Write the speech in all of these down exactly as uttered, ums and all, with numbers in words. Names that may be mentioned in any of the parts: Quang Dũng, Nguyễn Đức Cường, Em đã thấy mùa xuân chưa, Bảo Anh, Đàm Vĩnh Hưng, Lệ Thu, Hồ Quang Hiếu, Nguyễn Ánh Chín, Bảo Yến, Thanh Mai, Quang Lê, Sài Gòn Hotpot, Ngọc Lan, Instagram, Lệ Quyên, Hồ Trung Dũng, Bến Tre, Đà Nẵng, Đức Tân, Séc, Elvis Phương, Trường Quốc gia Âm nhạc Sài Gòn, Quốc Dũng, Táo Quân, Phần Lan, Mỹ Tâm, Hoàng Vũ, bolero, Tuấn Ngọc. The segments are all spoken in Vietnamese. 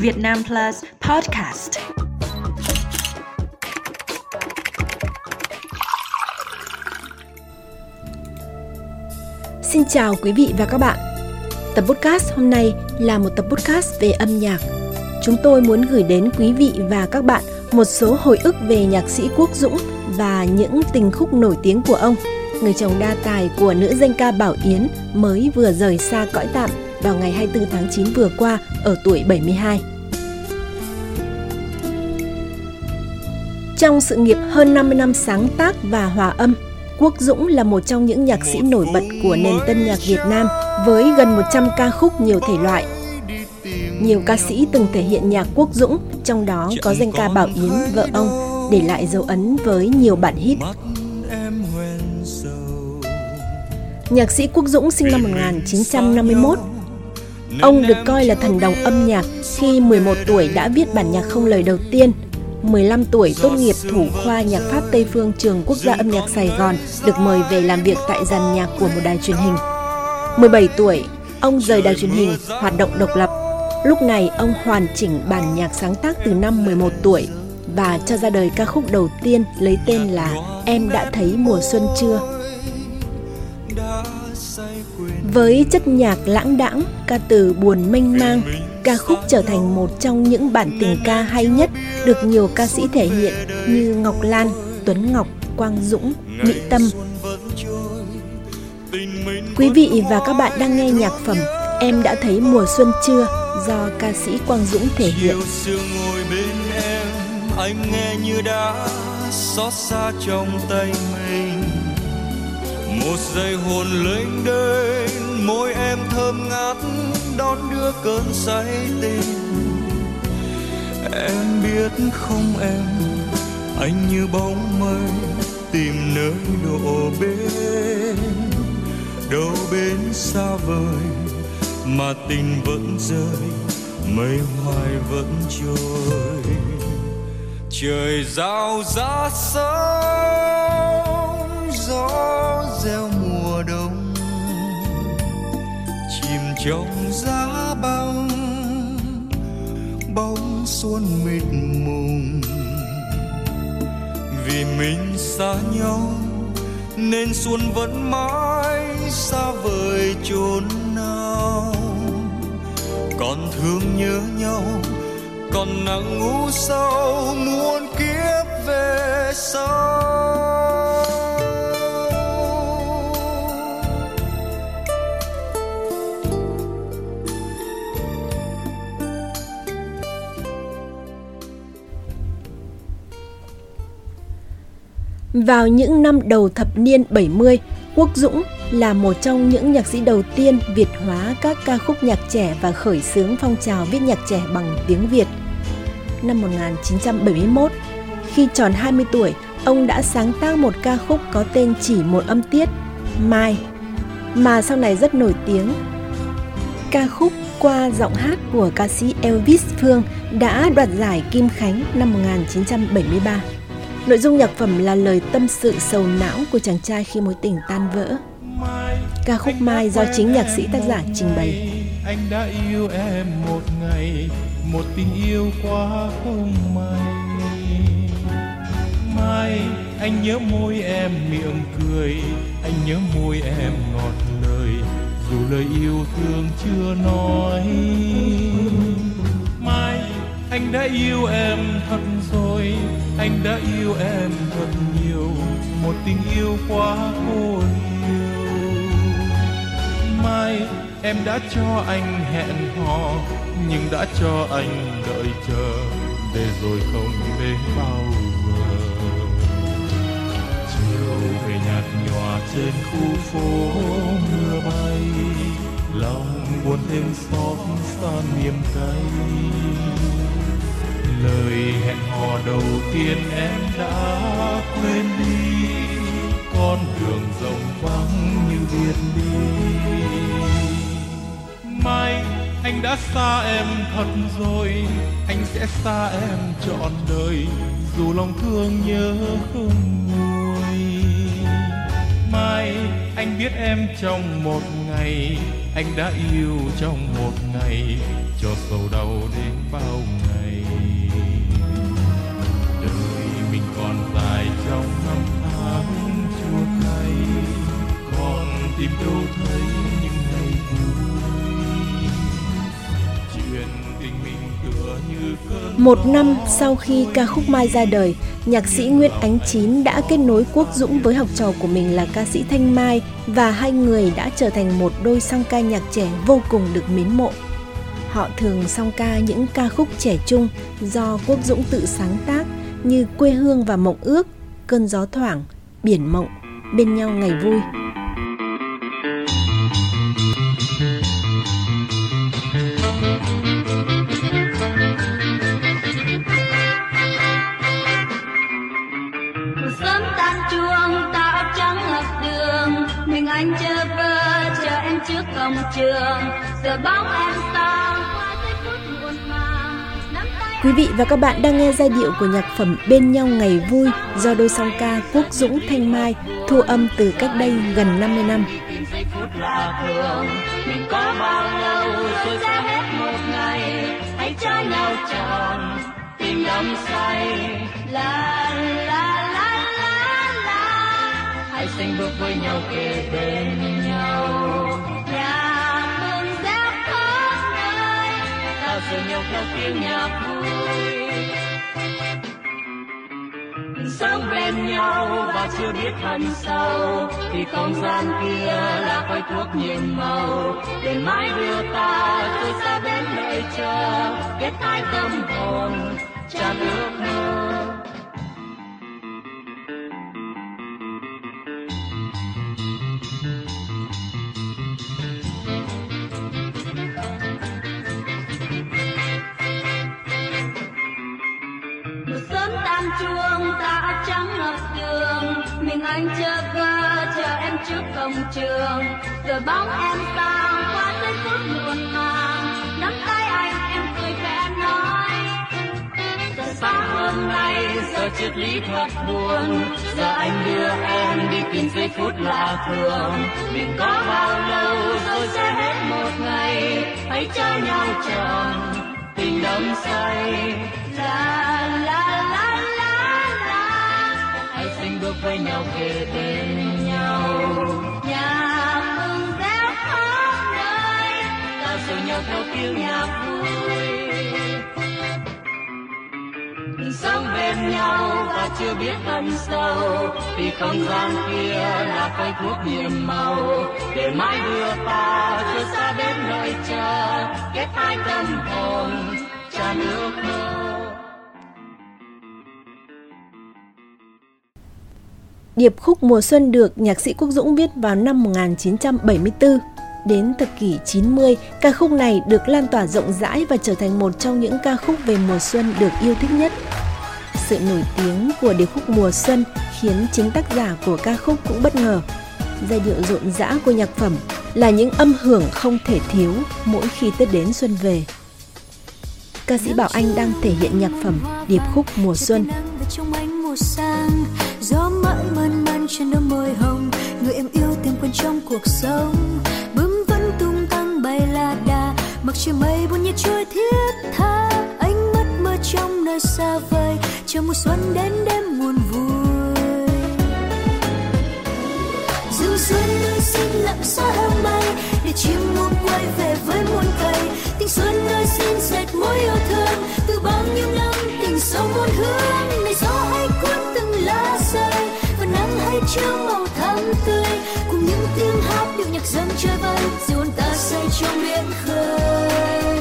Việt Nam Plus Podcast. Xin chào quý vị và các bạn. Tập podcast hôm nay là một tập podcast về âm nhạc. Chúng tôi muốn gửi đến quý vị và các bạn một số hồi ức về nhạc sĩ Quốc Dũng và những tình khúc nổi tiếng của ông, người chồng đa tài của nữ danh ca Bảo Yến mới vừa rời xa cõi tạm vào ngày hai mươi tư tháng chín vừa qua ở tuổi bảy mươi hai. Trong sự nghiệp hơn năm mươi năm sáng tác và hòa âm, Quốc Dũng là một trong những nhạc sĩ nổi bật của nền tân nhạc Việt Nam với gần một trăm ca khúc nhiều thể loại. Nhiều ca sĩ từng thể hiện nhạc Quốc Dũng, trong đó có danh ca Bảo Yến, vợ ông, để lại dấu ấn với nhiều bản hit. Nhạc sĩ Quốc Dũng sinh năm một nghìn chín trăm năm mươi mốt. Ông được coi là thần đồng âm nhạc khi mười một tuổi đã viết bản nhạc không lời đầu tiên. mười lăm tuổi tốt nghiệp thủ khoa nhạc Pháp Tây Phương Trường Quốc gia Âm nhạc Sài Gòn, được mời về làm việc tại dàn nhạc của một đài truyền hình. mười bảy tuổi, ông rời đài truyền hình, hoạt động độc lập. Lúc này ông hoàn chỉnh bản nhạc sáng tác từ năm mười một tuổi và cho ra đời ca khúc đầu tiên lấy tên là Em đã thấy mùa xuân chưa. Với chất nhạc lãng đãng, ca từ buồn mênh mang, ca khúc trở thành một trong những bản tình ca hay nhất được nhiều ca sĩ thể hiện như Ngọc Lan, Tuấn Ngọc, Quang Dũng, Mỹ Tâm. Quý vị và các bạn đang nghe nhạc phẩm Em đã thấy mùa xuân chưa do ca sĩ Quang Dũng thể hiện. Anh nghe như đã xót xa trong tay mình, một giây hồn lênh đênh, môi em thơm ngát đón đưa cơn say tình. Em biết không em, anh như bóng mây tìm nơi độ bên, đâu bên xa vời mà tình vẫn rơi, mây hoài vẫn trôi. Trời giao giá sớm, gió gieo mùa đông, chìm trong giá băng, bóng xuân mịt mùng. Vì mình xa nhau nên xuân vẫn mãi xa vời chốn nào. Còn thương nhớ nhau, còn nắng u sâu muôn kiếp về sau. Vào những năm đầu thập niên bảy mươi, Quốc Dũng là một trong những nhạc sĩ đầu tiên Việt hóa các ca khúc nhạc trẻ và khởi xướng phong trào viết nhạc trẻ bằng tiếng Việt. Năm một nghìn chín trăm bảy mươi mốt, khi tròn hai mươi tuổi, ông đã sáng tác một ca khúc có tên chỉ một âm tiết, Mai, mà sau này rất nổi tiếng. Ca khúc qua giọng hát của ca sĩ Elvis Phương đã đoạt giải Kim Khánh năm một nghìn chín trăm bảy mươi ba. Nội dung nhạc phẩm là lời tâm sự sầu não của chàng trai khi mối tình tan vỡ. Ca khúc Mai do chính nhạc sĩ tác giả trình bày. Anh đã yêu em một ngày, một tình yêu quá không may. Mai, anh nhớ môi em miệng cười, anh nhớ môi em ngọt lời, dù lời yêu thương chưa nói. Mai, anh đã yêu em thật rồi, anh đã yêu em thật nhiều, một tình yêu quá khô nhiều. Mai, em đã cho anh hẹn hò, nhưng đã cho anh đợi chờ, để rồi không đến bao giờ. Chiều về nhạt nhòa trên khu phố mưa bay, lòng buồn thêm xót xa niềm cay. Lời hẹn hò đầu tiên em đã quên đi, con đường rộng vắng như biệt đi. Mai, anh đã xa em thật rồi, anh sẽ xa em trọn đời, dù lòng thương nhớ không nguôi. Mai, anh biết em trong một ngày, anh đã yêu trong một ngày cho sầu đau đến bao ngày. Đời mình còn dài trong năm tháng chua cay, còn tìm đâu thấy những ngày vui. Chuyện tình mình tựa như cơn. Một năm sau khi ca khúc Mai ra đời, nhạc sĩ Nguyễn Ánh Chín đã kết nối Quốc Dũng với học trò của mình là ca sĩ Thanh Mai, và hai người đã trở thành một đôi song ca nhạc trẻ vô cùng được mến mộ. Họ thường song ca những ca khúc trẻ trung do Quốc Dũng tự sáng tác như Quê Hương và Mộng Ước, Cơn Gió Thoảng, Biển Mộng, Bên Nhau Ngày Vui. Anh chờ vơ chờ em trước cổng trường, giờ bóng em xa qua giây phút buồn mà. Quý vị và các bạn đang nghe giai điệu của nhạc phẩm Bên Nhau Ngày Vui do đôi song ca Quốc Dũng Thanh Mai thu âm từ cách đây gần năm mươi năm. Mình có bao lâu rồi sẽ hết một ngày, hãy trao nhau tròn tình lòng say la la. Hãy sánh bước với nhau kề bên nhau, nhà mừng reo khắp nơi, ta dựa nhau theo tiếng nhạc vui. Sống bên nhau và chưa biết thân sâu, thì không gian kia là khói thuốc nhiệm màu. Để mãi đưa ta từ xa đến nơi chờ, kết tay tâm hồn tràn ước mơ. Anh chờ vơ chờ em trước cổng trường, giờ bóng em sang qua giây phút buồn màng. Nắm tay anh em cười khẽ nói, giờ sáng hôm nay giờ triết lý thật buồn, giờ anh đưa em đi tìm giây phút lạ thường. Mình có bao lâu rồi sẽ hết một ngày, hãy trao nhau tròn tình đắm say la la la. Bước với nhau kề bên nhau, nhà mừng reo khắp nơi, ta dìu nhau theo tiếng nhạc vui. Sống bên nhau và chưa biết thân sâu, vì không gian kia là cây thuốc nhiệm màu. Để mãi đưa ta từ xa đến nơi chờ, kết hai tâm hồn tràn ước mơ. Điệp khúc Mùa Xuân được nhạc sĩ Quốc Dũng viết vào năm một nghìn chín trăm bảy mươi tư. Đến thập kỷ chín mươi, ca khúc này được lan tỏa rộng rãi và trở thành một trong những ca khúc về mùa xuân được yêu thích nhất. Sự nổi tiếng của điệp khúc Mùa Xuân khiến chính tác giả của ca khúc cũng bất ngờ. Giai điệu rộn rã của nhạc phẩm là những âm hưởng không thể thiếu mỗi khi Tết đến xuân về. Ca sĩ Bảo Anh đang thể hiện nhạc phẩm điệp khúc Mùa Xuân. Gió mãi man man trên đôi môi hồng, người em yêu tìm quên trong cuộc sống. Bướm vẫn tung tăng bay la đà, mặc trời mây buồn như trôi thiết tha. Ánh mắt mơ trong nơi xa vời, chờ mùa xuân đến đêm muôn vui. Dù xuân ơi xin lặng xa hương bay, để chim muôn quay về với muôn cây. Tình xuân ơi xin dệt mối yêu thương, từ bao nhiêu năm tình sâu muôn hướng. Này gió hãy cuốn từng lá rơi, và nắng hãy chiếu màu thắm tươi, cùng những tiếng hát điệu nhạc dân chơi vơi, dìu ta say trong biển khơi.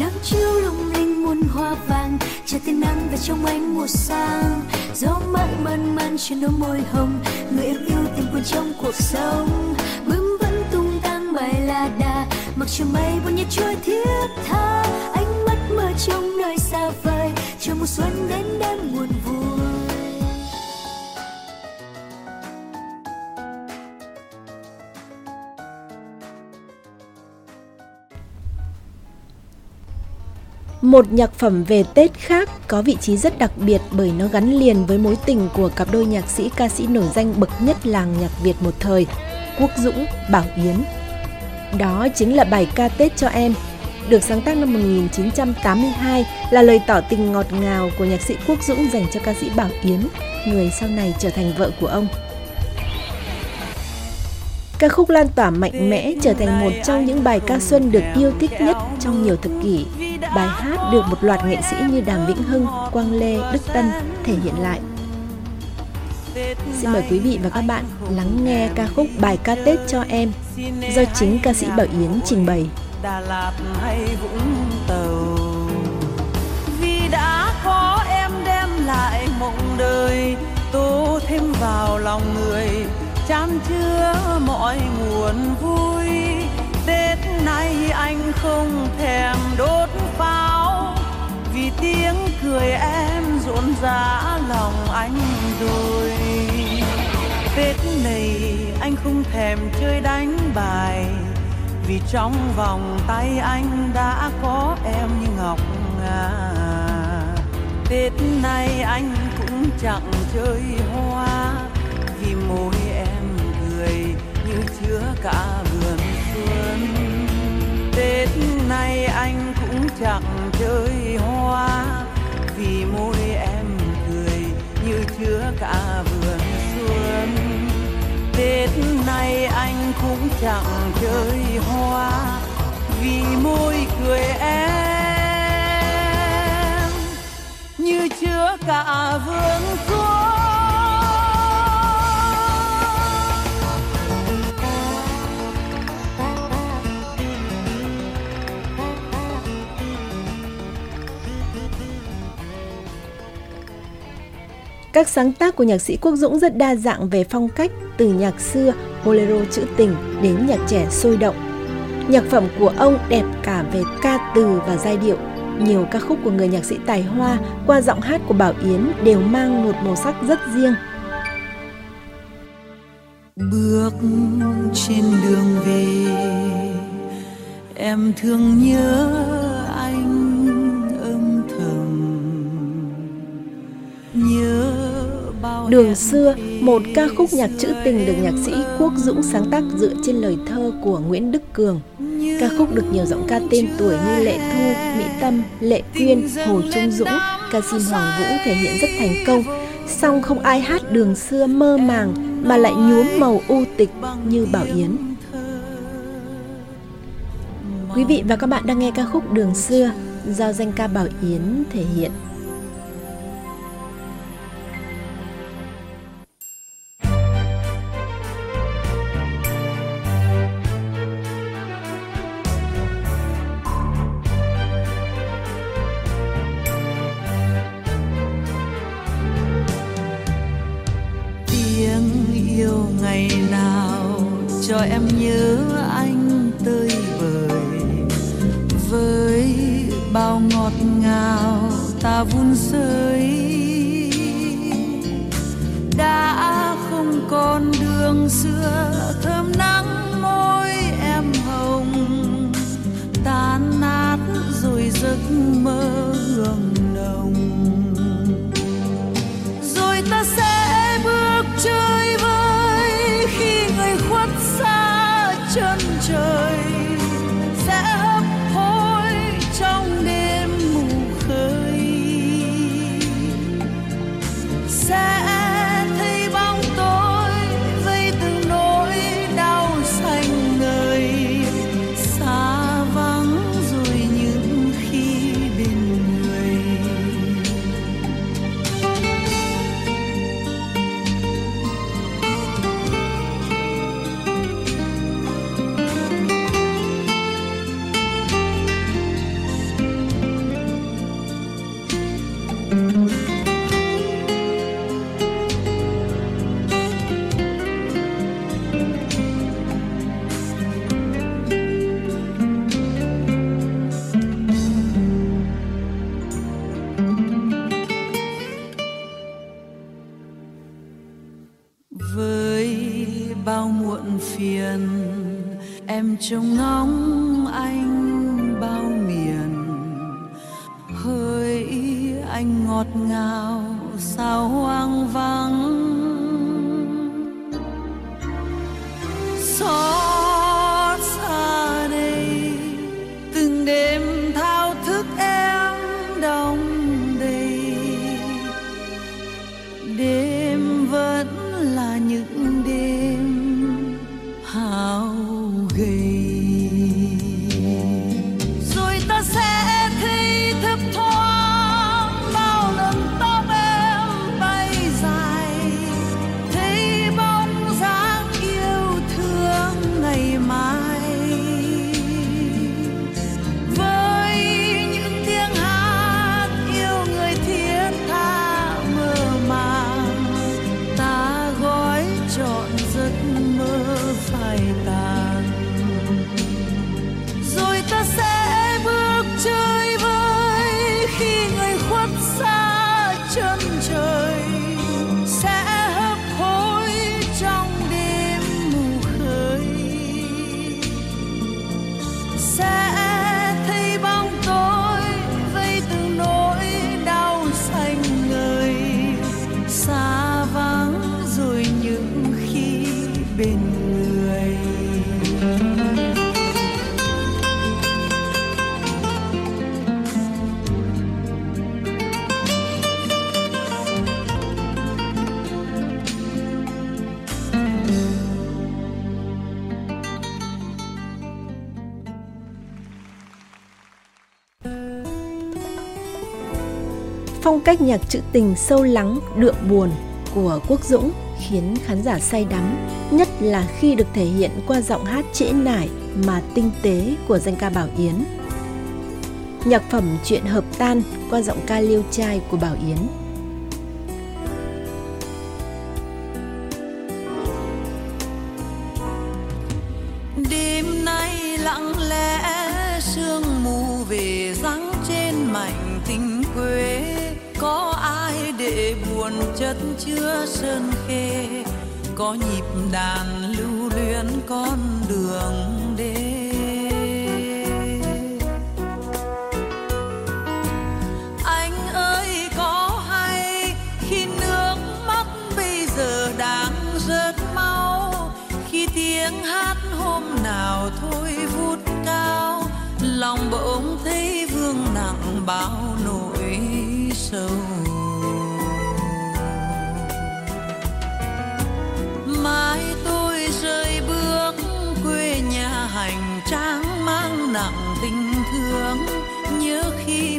Nắng chiếu lung linh muôn hoa vàng, chờ tia nắng về trong ánh mùa sang. Gió mát man man trên đôi môi hồng, người em yêu tìm quên trong cuộc sống. Bướm vẫn tung tăng bay la đà, mặc cho mây buồn nhạt trôi thiết tha. Ánh mắt mơ trong nơi xa vời, chờ mùa xuân đến đêm muôn vui. Một nhạc phẩm về Tết khác có vị trí rất đặc biệt bởi nó gắn liền với mối tình của cặp đôi nhạc sĩ ca sĩ nổi danh bậc nhất làng nhạc Việt một thời. Quốc Dũng, Bảo Yến. Đó chính là bài ca Tết cho em, được sáng tác năm một nghìn chín trăm tám mươi hai, là lời tỏ tình ngọt ngào của nhạc sĩ Quốc Dũng dành cho ca sĩ Bảo Yến, người sau này trở thành vợ của ông. Ca khúc lan tỏa mạnh mẽ, trở thành một trong những bài ca xuân được yêu thích nhất trong nhiều thập kỷ. Bài hát được một loạt nghệ sĩ như Đàm Vĩnh Hưng, Quang Lê, Đức Tân thể hiện lại. Xin mời quý vị và các bạn lắng nghe ca khúc Bài ca Tết cho em do chính ca sĩ Bảo Yến trình bày. Đà Lạt hay Vũng Tàu, vì đã có em đem lại mộng đời, tô thêm vào lòng người, chan chứa mọi nguồn vui. Tết nay anh không thèm đốt pháo, vì tiếng cười em rộn rã lòng anh rồi. Tết này anh không thèm chơi đánh bài, vì trong vòng tay anh đã có em như ngọc ngà. Tết nay anh cũng chẳng chơi hoa, vì môi em cười như chứa cả vườn xuân. Tết nay anh cũng chẳng chơi hoa, vì môi em cười như chứa cả vườn xuân. Tết nay anh cũng chẳng chơi hoa, vì môi cười em như chứa cả vườn xuân. Các sáng tác của nhạc sĩ Quốc Dũng rất đa dạng về phong cách, từ nhạc xưa, bolero trữ tình đến nhạc trẻ sôi động. Nhạc phẩm của ông đẹp cả về ca từ và giai điệu. Nhiều ca khúc của người nhạc sĩ tài hoa qua giọng hát của Bảo Yến đều mang một màu sắc rất riêng. Bước trên đường về, em thương nhớ anh âm thầm, nhớ. Đường xưa, một ca khúc nhạc trữ tình được nhạc sĩ Quốc Dũng sáng tác dựa trên lời thơ của Nguyễn Đức Cường. Ca khúc được nhiều giọng ca tên tuổi như Lệ Thu, Mỹ Tâm, Lệ Quyên, Hồ Trung Dũng, ca sĩ Hoàng Vũ thể hiện rất thành công. Song không ai hát đường xưa mơ màng mà lại nhuốm màu u tịch như Bảo Yến. Quý vị và các bạn đang nghe ca khúc Đường xưa do danh ca Bảo Yến thể hiện. Trông ngóng anh bao miền, hơi anh ngọt ngào sao hoang vắng. đêm thao thức em đông đầy, đêm vẫn là những đêm hao gầy. Rồi ta sẽ thấy thấp thoáng bao lần tóc em bay dài, thấy bóng dáng yêu thương ngày mai. Phong cách nhạc trữ tình sâu lắng, đượm buồn của Quốc Dũng khiến khán giả say đắm, nhất là khi được thể hiện qua giọng hát trễ nải mà tinh tế của danh ca Bảo Yến. Nhạc phẩm Chuyện Hợp Tan qua giọng ca liêu trai của Bảo Yến. Đêm nay lặng lẽ sương mù về giăng trên mảnh tình quê, có ai để buồn chất chứa sơn khê, có nhịp đàn lưu luyến con đường đê. Anh ơi có hay khi nước mắt bây giờ đang rớt mau, khi tiếng hát hôm nào thôi vút cao, lòng bỗng thấy vương nặng bao nỗi sầu. Mai tôi rời bước quê nhà hành trang, mang nặng tình thương, nhớ khi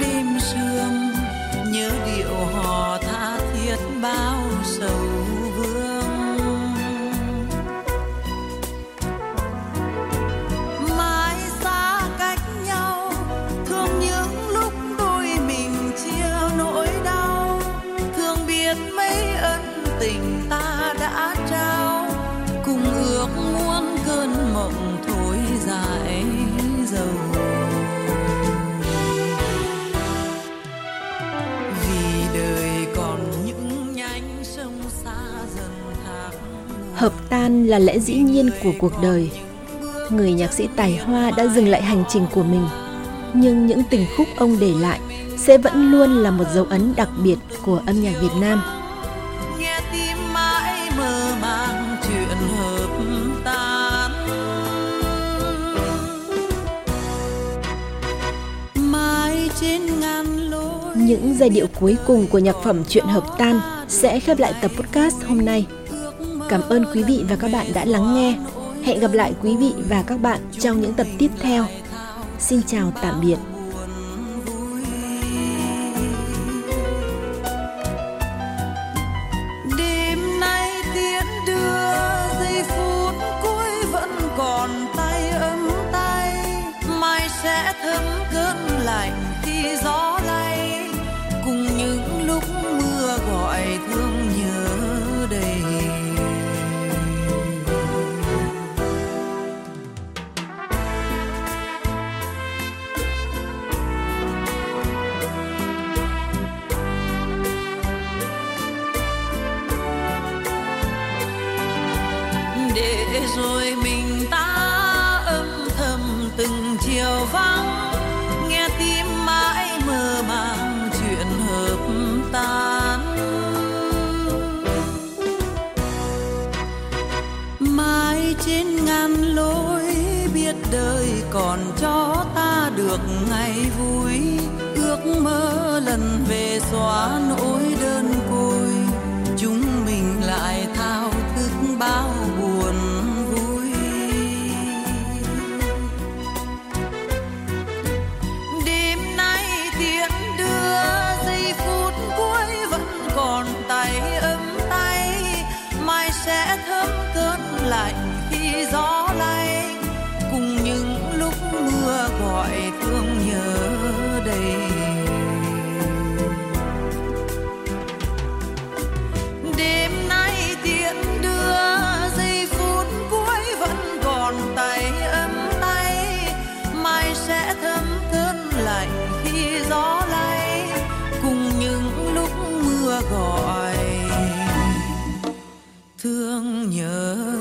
đêm sương, nhớ điệu hò tha thiết bao sầu vương. Mai xa cách nhau thương những lúc đôi mình chia nỗi đau, thương biết mấy ân tình ta đã trao, cùng ước muốn cơn mộng thôi dài dầu. Vì đời còn những nhánh sông xa dần thác. Hợp tan là lẽ dĩ nhiên của cuộc đời. Người nhạc sĩ tài hoa đã dừng lại hành trình của mình, nhưng những tình khúc ông để lại sẽ vẫn luôn là một dấu ấn đặc biệt của âm nhạc Việt Nam. Những giai điệu cuối cùng của nhạc phẩm Chuyện Hợp Tan sẽ khép lại tập podcast hôm nay. Cảm ơn quý vị và các bạn đã lắng nghe. Hẹn gặp lại quý vị và các bạn trong những tập tiếp theo. Xin chào, tạm biệt. Đêm nay tiễn đưa giây phút cuối vẫn còn tay ấm tay, mai sẽ thấm cơn lạnh khi gió lay, cùng những lúc mưa gọi thương nhớ đầy. Để rồi mình ta âm thầm từng chiều vắng, nghe tim mãi mơ màng chuyện hợp tan. Mai trên ngàn lối biết đời còn cho ta được ngày vui, ước mơ lần về xóa nỗi đơn côi, chúng mình lại thao thức bao buồn vui. Đêm nay tiễn đưa giây phút cuối vẫn còn tay ấm tay, mai sẽ thấm cơn lạnh khi gió lay, cùng những lúc mưa gọi thương nhớ đầy. Đêm nay tiễn đưa giây phút cuối vẫn còn tay ấm tay, mai sẽ thấm cơn lạnh khi gió lay, cùng những lúc mưa gọi thương nhớ.